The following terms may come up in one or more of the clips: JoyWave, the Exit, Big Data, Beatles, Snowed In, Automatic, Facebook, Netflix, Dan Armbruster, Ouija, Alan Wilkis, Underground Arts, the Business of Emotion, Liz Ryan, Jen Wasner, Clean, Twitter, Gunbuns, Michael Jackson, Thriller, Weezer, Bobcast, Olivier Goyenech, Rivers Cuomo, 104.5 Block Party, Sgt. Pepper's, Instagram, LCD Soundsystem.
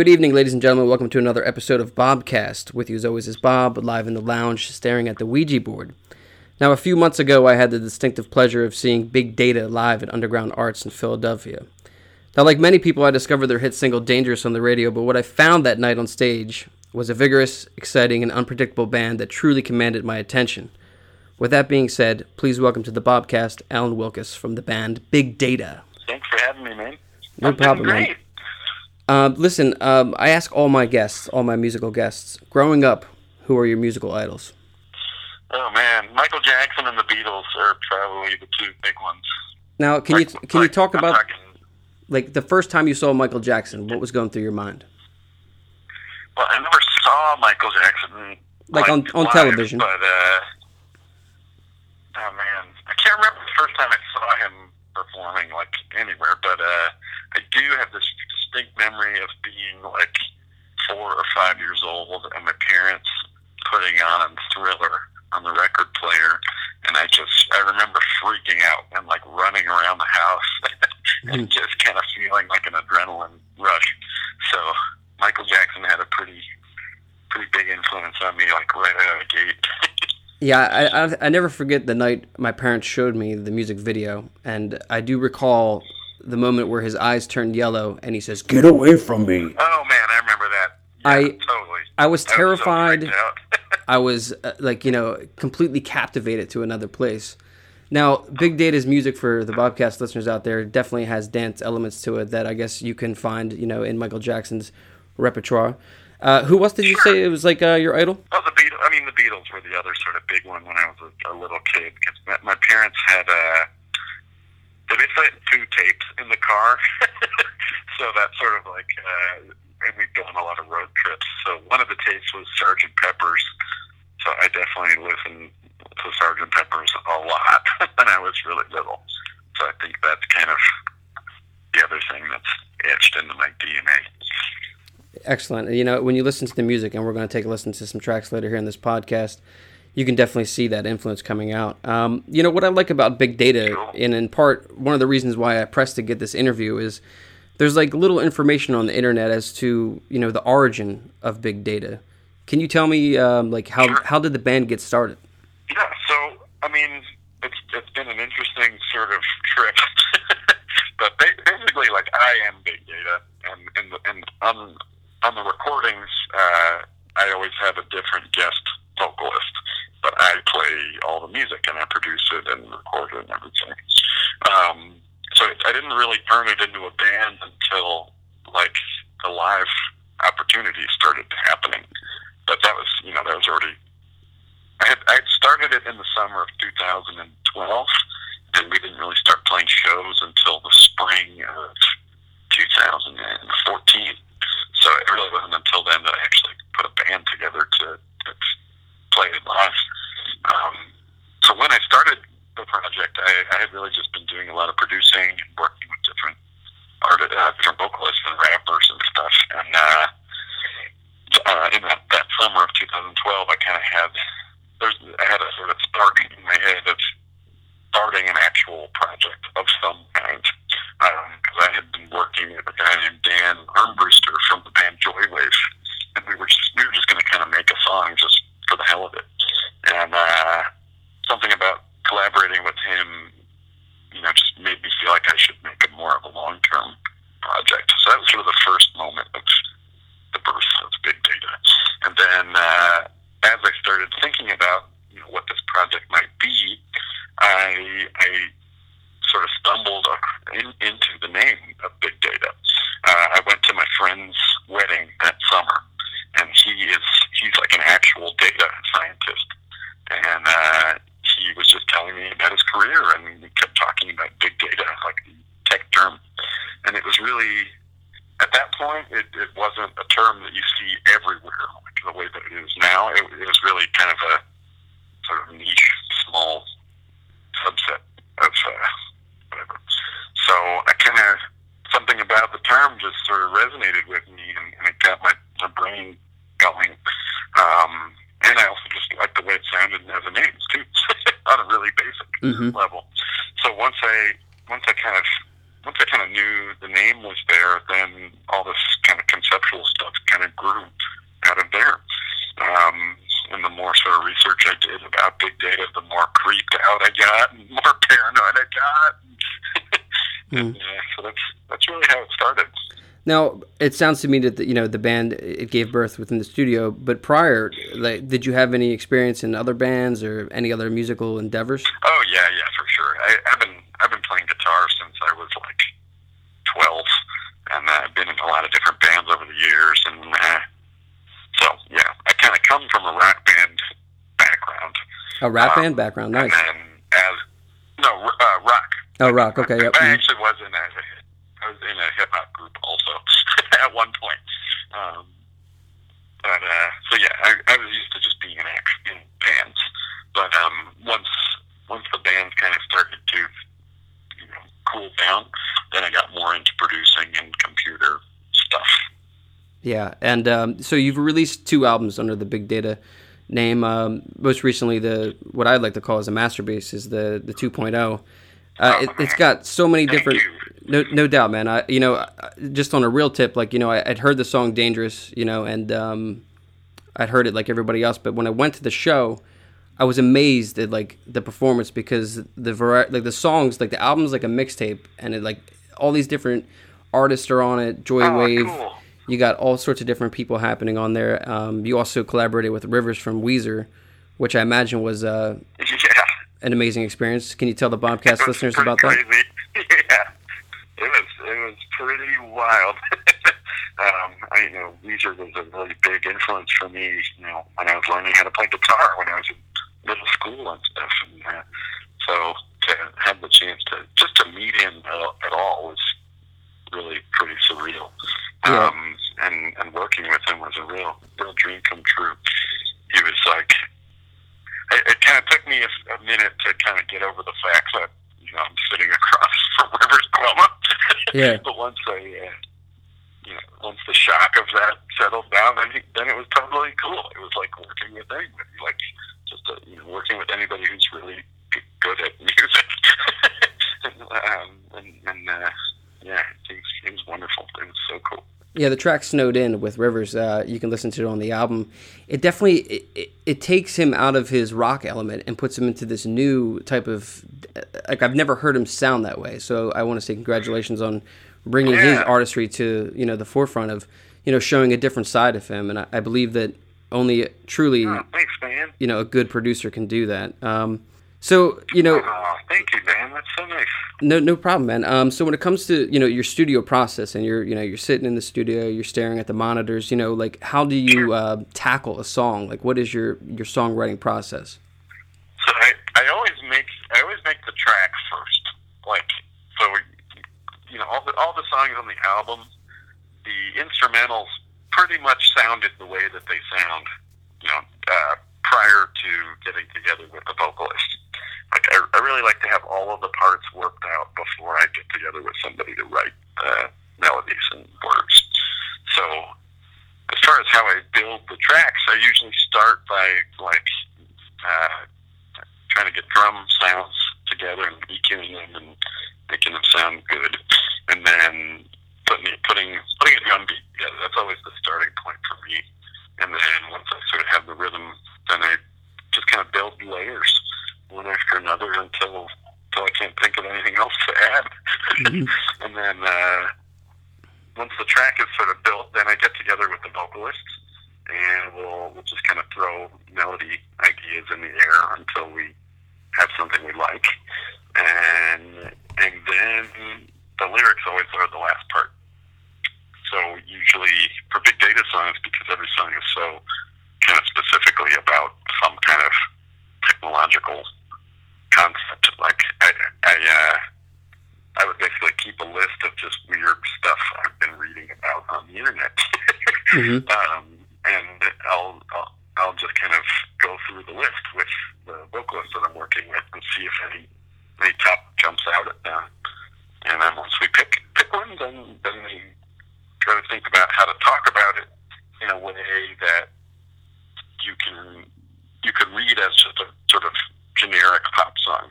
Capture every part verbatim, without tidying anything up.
Good evening, ladies and gentlemen. Welcome to another episode of Bobcast. With you as always is Bob, live in the lounge, staring at the Ouija board. Now, a few months ago, I had the distinctive pleasure of seeing Big Data live at Underground Arts in Philadelphia. Now, like many people, I discovered their hit single Dangerous on the radio, but what I found that night on stage was a vigorous, exciting, and unpredictable band that truly commanded my attention. With that being said, please welcome to the Bobcast, Alan Wilkis from the band Big Data. Thanks for having me, man. No I'm problem, great. man. Uh, listen, um, I ask all my guests, all my musical guests, growing up, who are your musical idols? Oh, man. Michael Jackson and the Beatles are probably the two big ones. Now, can like, you can like, you talk I'm about, talking, like, the first time you saw Michael Jackson, what was going through your mind? Well, I never saw Michael Jackson. Like, like on, on live, television. But, uh, oh, man. I can't remember the first time I saw him performing, like, anywhere, but uh, I do have this distinct memory of being like four or five years old and my parents putting on Thriller on the record player, and I just I remember freaking out and like running around the house and mm. just kind of feeling like an adrenaline rush. So Michael Jackson had a pretty pretty big influence on me, like right out of the gate. Yeah, I, I I never forget the night my parents showed me the music video, and I do recall the moment where his eyes turned yellow and he says, "Get away from me!" Oh man, I remember that. Yeah, I totally. I was terrified. I was, so I was uh, like, you know, completely captivated to another place. Now, Big Data's music, for the Bobcast listeners out there, definitely has dance elements to it that I guess you can find, you know, in Michael Jackson's repertoire. Uh, who else did you sure. say it was like uh, your idol? Oh, the Beatles. I mean, the Beatles were the other sort of big one when I was a, a little kid, because my, my parents had a. Uh, So they played two tapes in the car, so that's sort of like, uh, and we've done a lot of road trips, so one of the tapes was Sergeant Pepper's, so I definitely listened to Sergeant Pepper's a lot when I was really little, so I think that's kind of the other thing that's etched into my D N A. Excellent. You know, when you listen to the music, and we're going to take a listen to some tracks later here in this podcast, you can definitely see that influence coming out. Um, you know, what I like about Big Data, and in part, one of the reasons why I pressed to get this interview is there's like little information on the internet as to, you know, the origin of Big Data. Can you tell me, um, like, how sure. how did the band get started? Yeah, so, I mean, it's it's been an interesting sort of trip. But basically, like, I am Big Data, and, and, and on, on the recordings, uh, I always have a different guest vocalist, but I play all the music and I produce it and record it and everything. Um, so I didn't really turn it into a band until like the live opportunity started happening. But that was, you know, that was already. I had I had started it in the summer of two thousand twelve, and we didn't really start playing shows until the spring of two thousand fourteen. So it really wasn't until then that I actually put a band together to. to played it live. Um, so when I started the project, I, I had really just been doing a lot of producing and working with different artists, uh, different vocalists and rappers and stuff. And uh, uh, in that, that summer of twenty twelve, I kind of had there's I had a sort of spark in my head of starting an actual project of some kind. Because um, I had been working with a guy named Dan Armbruster from the band JoyWave, and we were just we were just going to kind of make a song just for the hell of it, and uh, something about collaborating with him, you know, just made me feel like I should make it more of a long-term project. So that was sort of the first moment of the birth of Big Data. And then, uh, as I started thinking about, you know, what this project might be, I I sort of stumbled in, into the name of Big Data. Uh, I went to my friend's wedding that summer. And he is, he's like an actual data scientist. And uh, he was just telling me about his career, and we kept talking about big data, like the tech term. And it was really, at that point, it, it wasn't a term that you see everywhere, like the way that it is now. It, it was really kind of a sort of niche, small subset of uh, whatever. So I kind of, something about the term just sort of resonated with me, and, and it got my the brain going, um, and I also just liked the way it sounded as a name too, on a really basic mm-hmm. level. So once I once I kind of once I kind of knew the name was there, then all this kind of conceptual grew out of there. Um, and the more sort of research I did about big data, the more creeped out I got, and more paranoid I got. and, mm. yeah, so that's that's really how it started. Now, it sounds to me that, the, you know, the band, it gave birth within the studio, but prior, like, did you have any experience in other bands or any other musical endeavors? Oh, yeah, yeah, for sure. I, I've been I've been playing guitar since I was, like, twelve, and uh, I've been in a lot of different bands over the years, and uh, so, yeah, I kind of come from a rock band background. A rock um, band background, nice. And then as, no, uh, rock. Oh, rock, okay. I, yep. I actually was in a... I was in a hip-hop group also at one point. Um, but, uh, so yeah, I, I was used to just being in, in bands. But um, once once the band kind of started to, you know, cool down, then I got more into producing and computer stuff. Yeah, and um, so you've released two albums under the Big Data name. Um, most recently, the what I'd like to call as a masterpiece is the, the two point oh. Uh, it, it's got so many different... No, no doubt, man. I, you know, just on a real tip, like, you know, I, I'd heard the song Dangerous, you know, and um, I'd heard it like everybody else. But when I went to the show, I was amazed at, like, the performance because the variety, like, the songs, like, the album's like a mixtape. And, it, like, all these different artists are on it, JoyWave. Oh, cool. You got all sorts of different people happening on there. Um, you also collaborated with Rivers from Weezer, which I imagine was uh, yeah. an amazing experience. Can you tell the Bobcast listeners about crazy. That? Yeah. It was it was pretty wild. um, I you know Weezer was a really big influence for me. You know, when I was learning how to play guitar when I was in middle school and stuff. And uh, so to have the chance to just to meet him at, at all was really pretty surreal. Yeah. Um, and and working with him was a real real dream come true. He was like, it, it kind of took me a, a minute to kind of get over the fact that you know I'm sitting across from Rivers Cuomo. Yeah. But once I, uh, you know, once the shock of that settled down, then, he, then it was totally cool. It was like working with anybody, like just uh, you know, working with anybody who's really good at music. and um, and, and uh, yeah, it was, it was wonderful. It was so cool. Yeah, the track "Snowed In" with Rivers, uh, you can listen to it on the album. It definitely it, it, it takes him out of his rock element and puts him into this new type of like I've never heard him sound that way. So I want to say congratulations on bringing yeah. his artistry to you know the forefront of you know showing a different side of him. And I, I believe that only truly oh, thanks, man. you know a good producer can do that. Um, so you know, oh, thank you, man. That's so nice. No, no problem, man. Um, so when it comes to, you know, your studio process and you're, you know, you're sitting in the studio, you're staring at the monitors, you know, like how do you uh, tackle a song? Like what is your, your songwriting process? So I, I always make, I always make the track first. Like, so, you know, all the, all the songs on the album, the instrumentals pretty much sounded the way that they sound, you know, uh, prior to getting together with the vocalist. Like I, I really like to have all of the parts worked out before I get together with somebody to write uh, melodies and words. So as far as how I build the tracks, I usually start by like uh, trying to get drum sounds together and EQing them and making them sound good, and then putting putting putting a drum beat together. That's always the starting point for me. And then once I sort of have the rhythm, then I just kind of build layers. One after another until until I can't think of anything else to add. mm-hmm. And then uh, once the track is sort of built, then I get together with the vocalist and we'll, we'll just kind of throw melody ideas in the air until we have something we like. And and then the lyrics always are the last part. So usually for big data songs, because every song is so kind of specifically about some kind of technological concept. Like I, I, uh, I would basically keep a list of just weird stuff I've been reading about on the internet, mm-hmm. um, and I'll, I'll, I'll just kind of go through the list with the vocalist that I'm working with and see if any, any top jumps out at them. And then once we pick pick one, then then we try to think about how to talk about it in a way that you can. you could read as just a sort of generic pop song.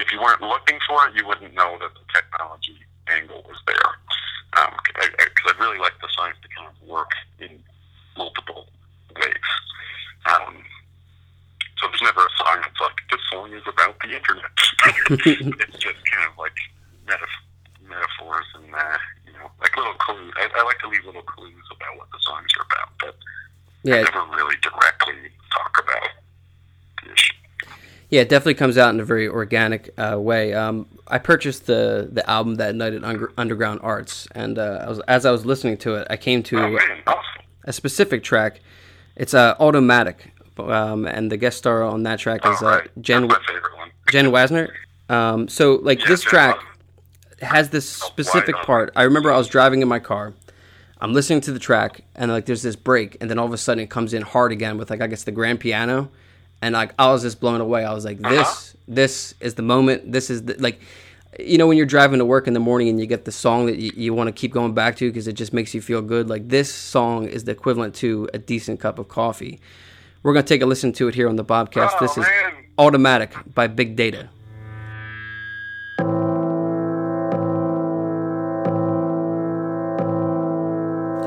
If you weren't looking for it, you wouldn't know that the technology angle was there. Um, I, I, 'cause I really like the songs to kind of work in song is about the internet. It's just kind of like metaf- metaphors and, uh, you know, like little clues. I, I like to leave little clues about what the songs are about, but yeah, I never really directly talk about the issue. Yeah, it definitely comes out in a very organic uh, way. Um, I purchased the, the album that night at Under- Underground Arts, and uh, I was, as I was listening to it, I came to oh, man, awesome. a specific track. It's uh, Automatic, um, and the guest star on that track is uh, right. Jen That's my favorite one. Jen Wasner. Um, so, like, yeah, this Jen track Wasner. has this specific oh, part. I remember I was driving in my car. I'm listening to the track, and, like, there's this break, and then all of a sudden it comes in hard again with, like, I guess the grand piano. And like I was just blown away. I was like, this, uh-huh. this is the moment. This is the, like, you know, when you're driving to work in the morning and you get the song that you, you want to keep going back to because it just makes you feel good. Like, this song is the equivalent to a decent cup of coffee. We're gonna take a listen to it here on the Bobcast. Oh, this is man. Automatic by Big Data.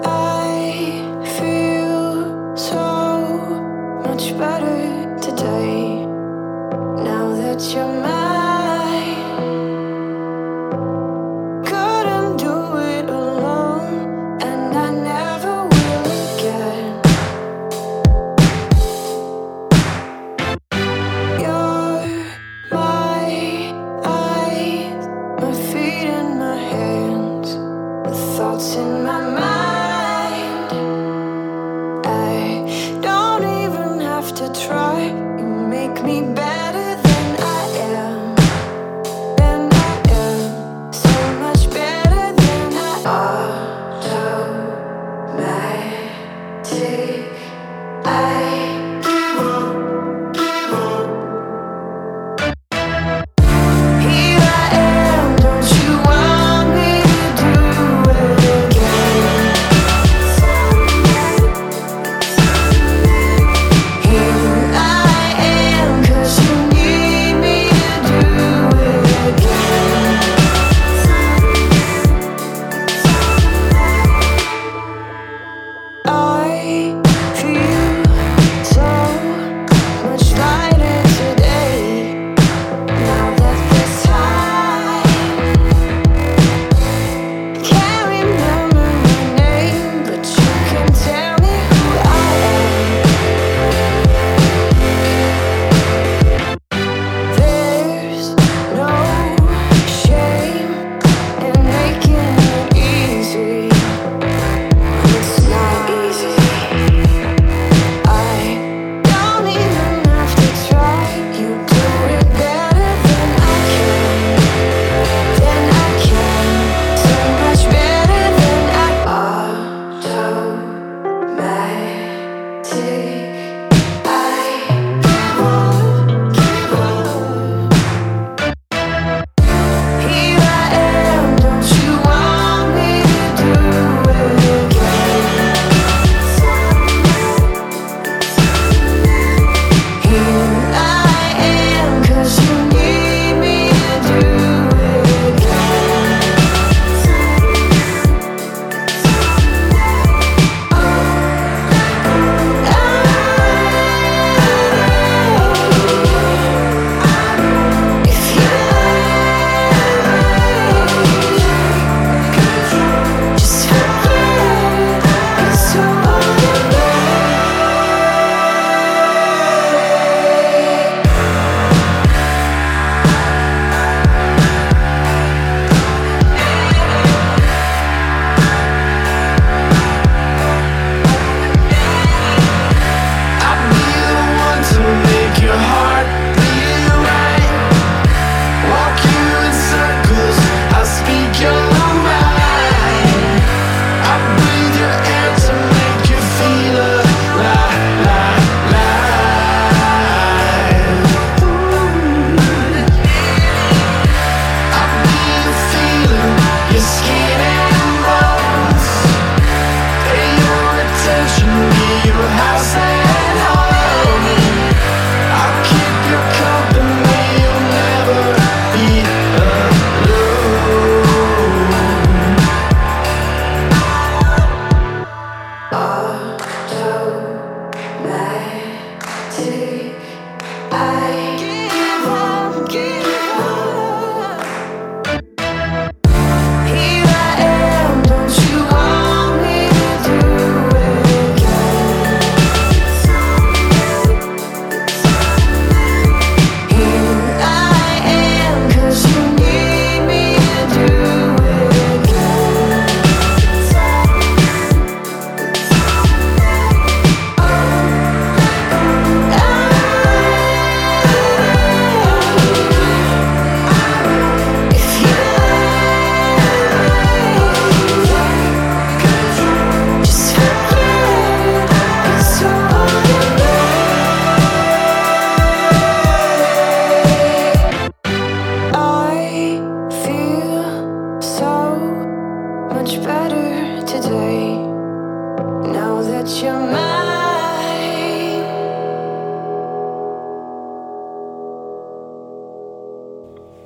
I feel so much better today, now that you're mine. Couldn't do it alone, and I never will again. You're my eyes, my feet and my hands, the thoughts in my mind. I don't even have to try. Me better than I am, than I am, so much better than I am. Automatic, I give up, give up. Here I am, don't you want me to do it again? Here I am, 'cause you need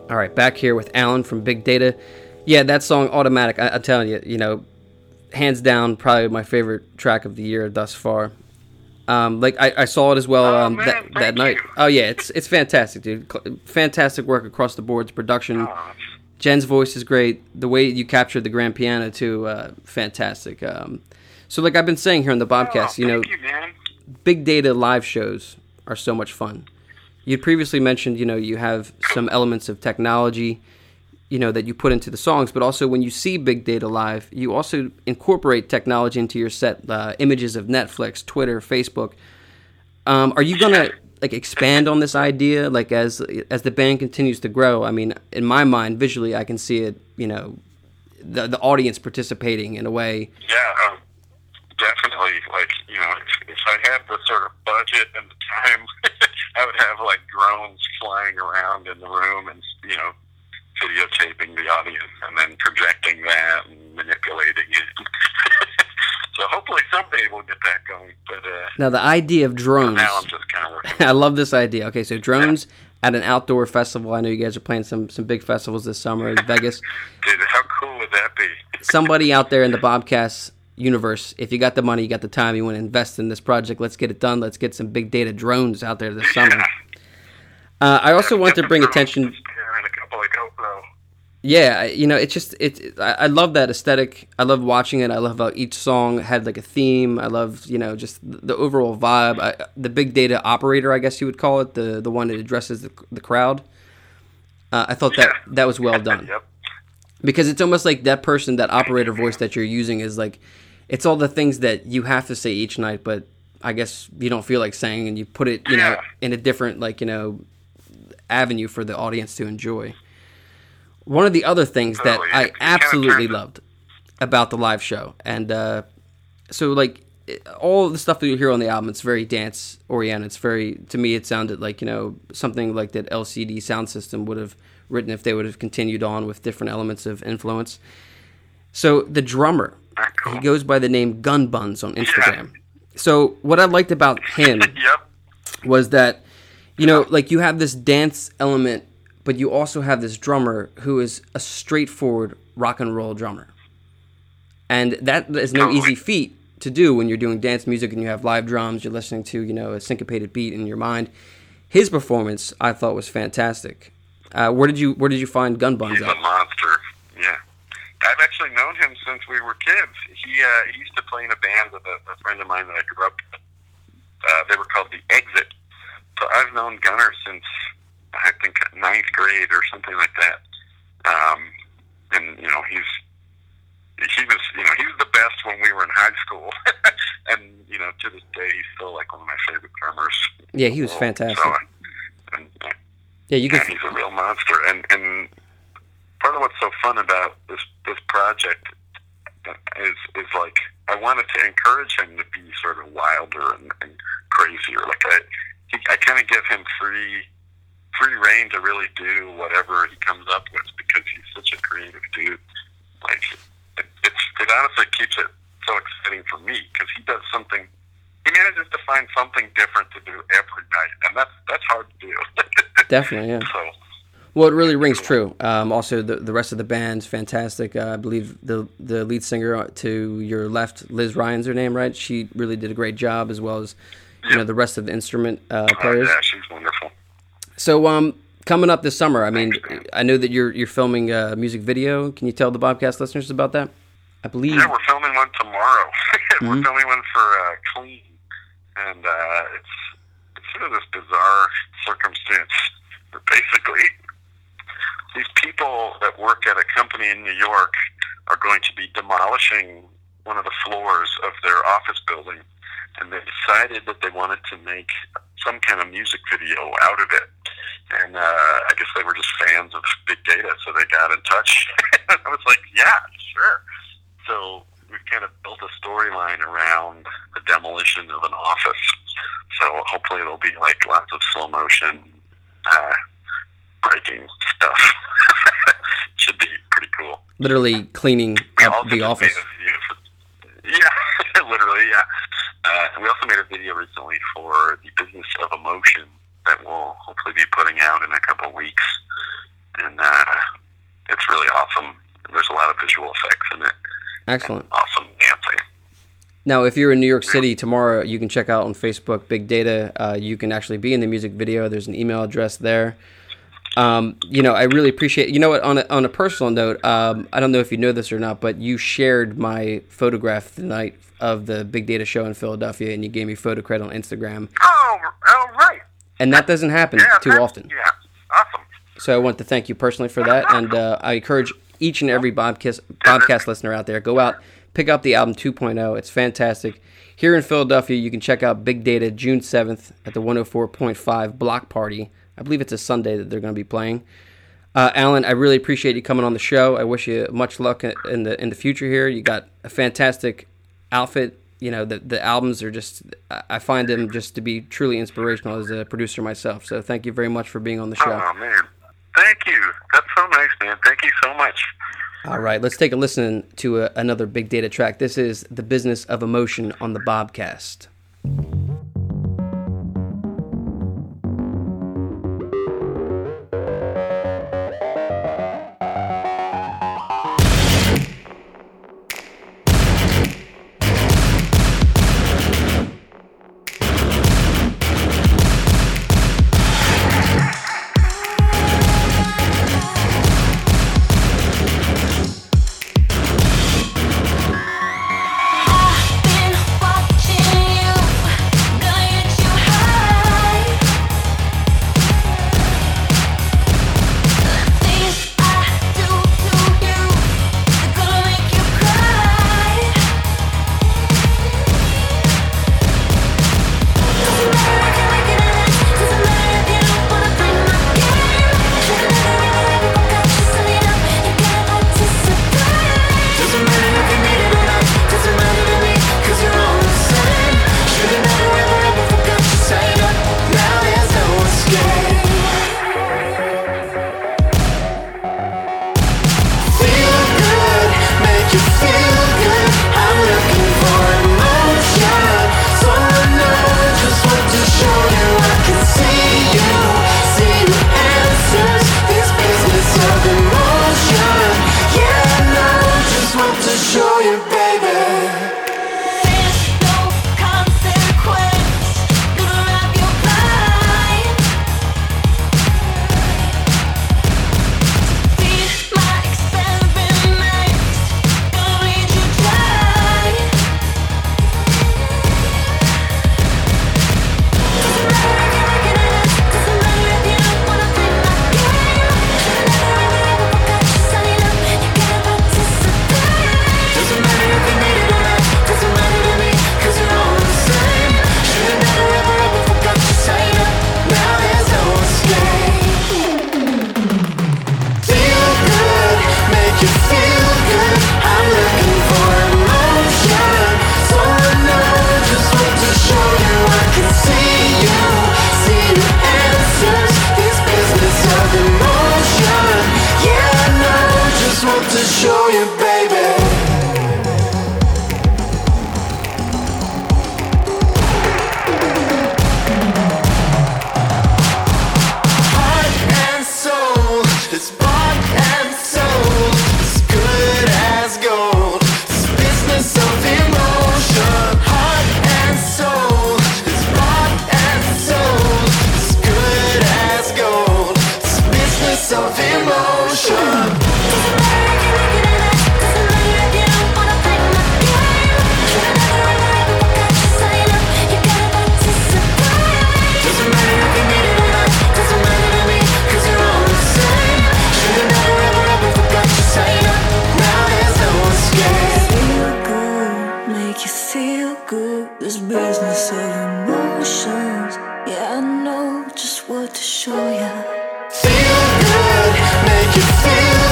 All right, back here with Alan from Big Data. Yeah, that song, Automatic, I- I'm telling you, you know, hands down, probably my favorite track of the year thus far. Um, like, I, I saw it as well um, oh, man, that, that night. You. Oh, yeah, it's it's fantastic, dude. Cl- fantastic work across the boards, production. Oh. Jen's voice is great. The way you captured the grand piano, too, uh, fantastic. Um, so, like I've been saying here on the Bobcast, oh, you know, you, Big Data live shows are so much fun. You'd previously mentioned, you know, you have some elements of technology, you know, that you put into the songs, but also when you see Big Data live, you also incorporate technology into your set, uh, images of Netflix, Twitter, Facebook. Um, are you going to, like, expand on this idea, like, as as the band continues to grow? I mean, in my mind, visually, I can see it, you know, the, the audience participating in a way. Yeah, um, definitely. Like, you know, if, if I had the sort of budget and the time... I would have, like, drones flying around in the room and, you know, videotaping the audience and then projecting that and manipulating it. So hopefully someday we'll get that going. But uh, now the idea of drones. Now I'm just kind of I love this idea. Okay, so drones yeah. at an outdoor festival. I know you guys are playing some, some big festivals this summer in Vegas. Dude, how cool would that be? Somebody out there in the Bobcast universe, if you got the money, you got the time, you want to invest in this project, let's get it done. Let's get some big data drones out there this summer. Yeah. Uh, I also yeah, want to bring attention. Yeah, you know, it's just it. I love that aesthetic. I love watching it. I love how each song had like a theme. I love, you know, just the overall vibe. I, the big data operator, I guess you would call it, the the one that addresses the the crowd. Uh, I thought yeah. that that was well done. Yep. Because it's almost like that person, that operator voice that you're using is like. It's all the things that you have to say each night, but I guess you don't feel like saying, and you put it, you know, in a different, like, you know, avenue for the audience to enjoy. One of the other things that oh, yeah. I absolutely loved about the live show, and uh, so, like, it, all the stuff that you hear on the album, it's very dance-oriented. It's very, to me, it sounded like, you know, something like that L C D Soundsystem would have written if they would have continued on with different elements of influence. So the drummer... Cool. He goes by the name Gunbuns on Instagram. Yeah. So what I liked about him yep. was that, you know, like you have this dance element, but you also have this drummer who is a straightforward rock and roll drummer. And that is no easy feat to do when you're doing dance music and you have live drums, you're listening to, you know, a syncopated beat in your mind. His performance, I thought, was fantastic. Uh, where did you where did you find Gunbuns at? He's a monster. Yeah. I've actually known him since we were kids. He uh, he used to play in a band with a, a friend of mine that I grew up with. Uh, they were called the Exit. So I've known Gunnar since, I think, ninth grade or something like that. Um, and, you know, he's he was you know he was the best when we were in high school. And, you know, to this day, he's still, like, one of my favorite drummers. Yeah, he was so, fantastic. So, and, and, yeah, you can. Yeah, he's a real monster. And, and part of what's so fun about this this project is is like I wanted to encourage him to be sort of wilder and, and crazier. Like I, he, I kind of give him free free rein to really do whatever he comes up with because he's such a creative dude. Like it, it's it honestly keeps it so exciting for me because he does something. He manages to find something different to do every night, and that's that's hard to do. Definitely, yeah. So. Well, it really rings true. Um, also, the the rest of the band's fantastic. Uh, I believe the the lead singer to your left, Liz Ryan's her name, right? She really did a great job, as well as you know the rest of the instrument uh, players. Oh, yeah, she's wonderful. So, um, coming up this summer, I mean, I know that you're you're filming a music video. Can you tell the Bobcast listeners about that? I believe. Yeah, we're filming one tomorrow. mm-hmm. We're filming one for uh, Clean, and uh, it's it's sort of this bizarre circumstance. But basically. These people that work at a company in New York are going to be demolishing one of the floors of their office building, and they decided that they wanted to make some kind of music video out of it. And uh, I guess they were just fans of Big Data, so they got in touch. I was like, yeah, sure. So we've kind of built a storyline around the demolition of an office. So hopefully it'll be like lots of slow motion, uh, breaking stuff. Should be pretty cool. Literally cleaning up the office. Yeah, literally, yeah. Uh, and we also made a video recently for the Business of Emotion that we'll hopefully be putting out in a couple of weeks. and uh, it's really awesome. There's a lot of visual effects in it. Excellent. Awesome dancing. Now, if you're in New York City tomorrow, you can check out on Facebook Big Data. Uh, you can actually be in the music video. There's an email address there. Um, you know, I really appreciate. You know what? On a, on a personal note, um, I don't know if you know this or not, but you shared my photograph the night of the Big Data show in Philadelphia, and you gave me photo credit on Instagram. Oh, oh right. And that doesn't happen yeah, too often. Yeah, awesome. So I want to thank you personally for that, and uh, I encourage each and every Bobcast, Bobcast listener out there, go out, pick up the album two point oh. It's fantastic. Here in Philadelphia, you can check out Big Data June seventh at the one oh four point five Block Party. I believe it's a Sunday that they're going to be playing. Uh, Alan, I really appreciate you coming on the show. I wish you much luck in the in the future here. You got a fantastic outfit. You know, the the albums are just, I find them just to be truly inspirational as a producer myself. So thank you very much for being on the show. Oh, man. Thank you. That's so nice, man. Thank you so much. All right. Let's take a listen to a, another Big Data track. This is The Business of Emotion on the Bobcast. Feel good, make you feel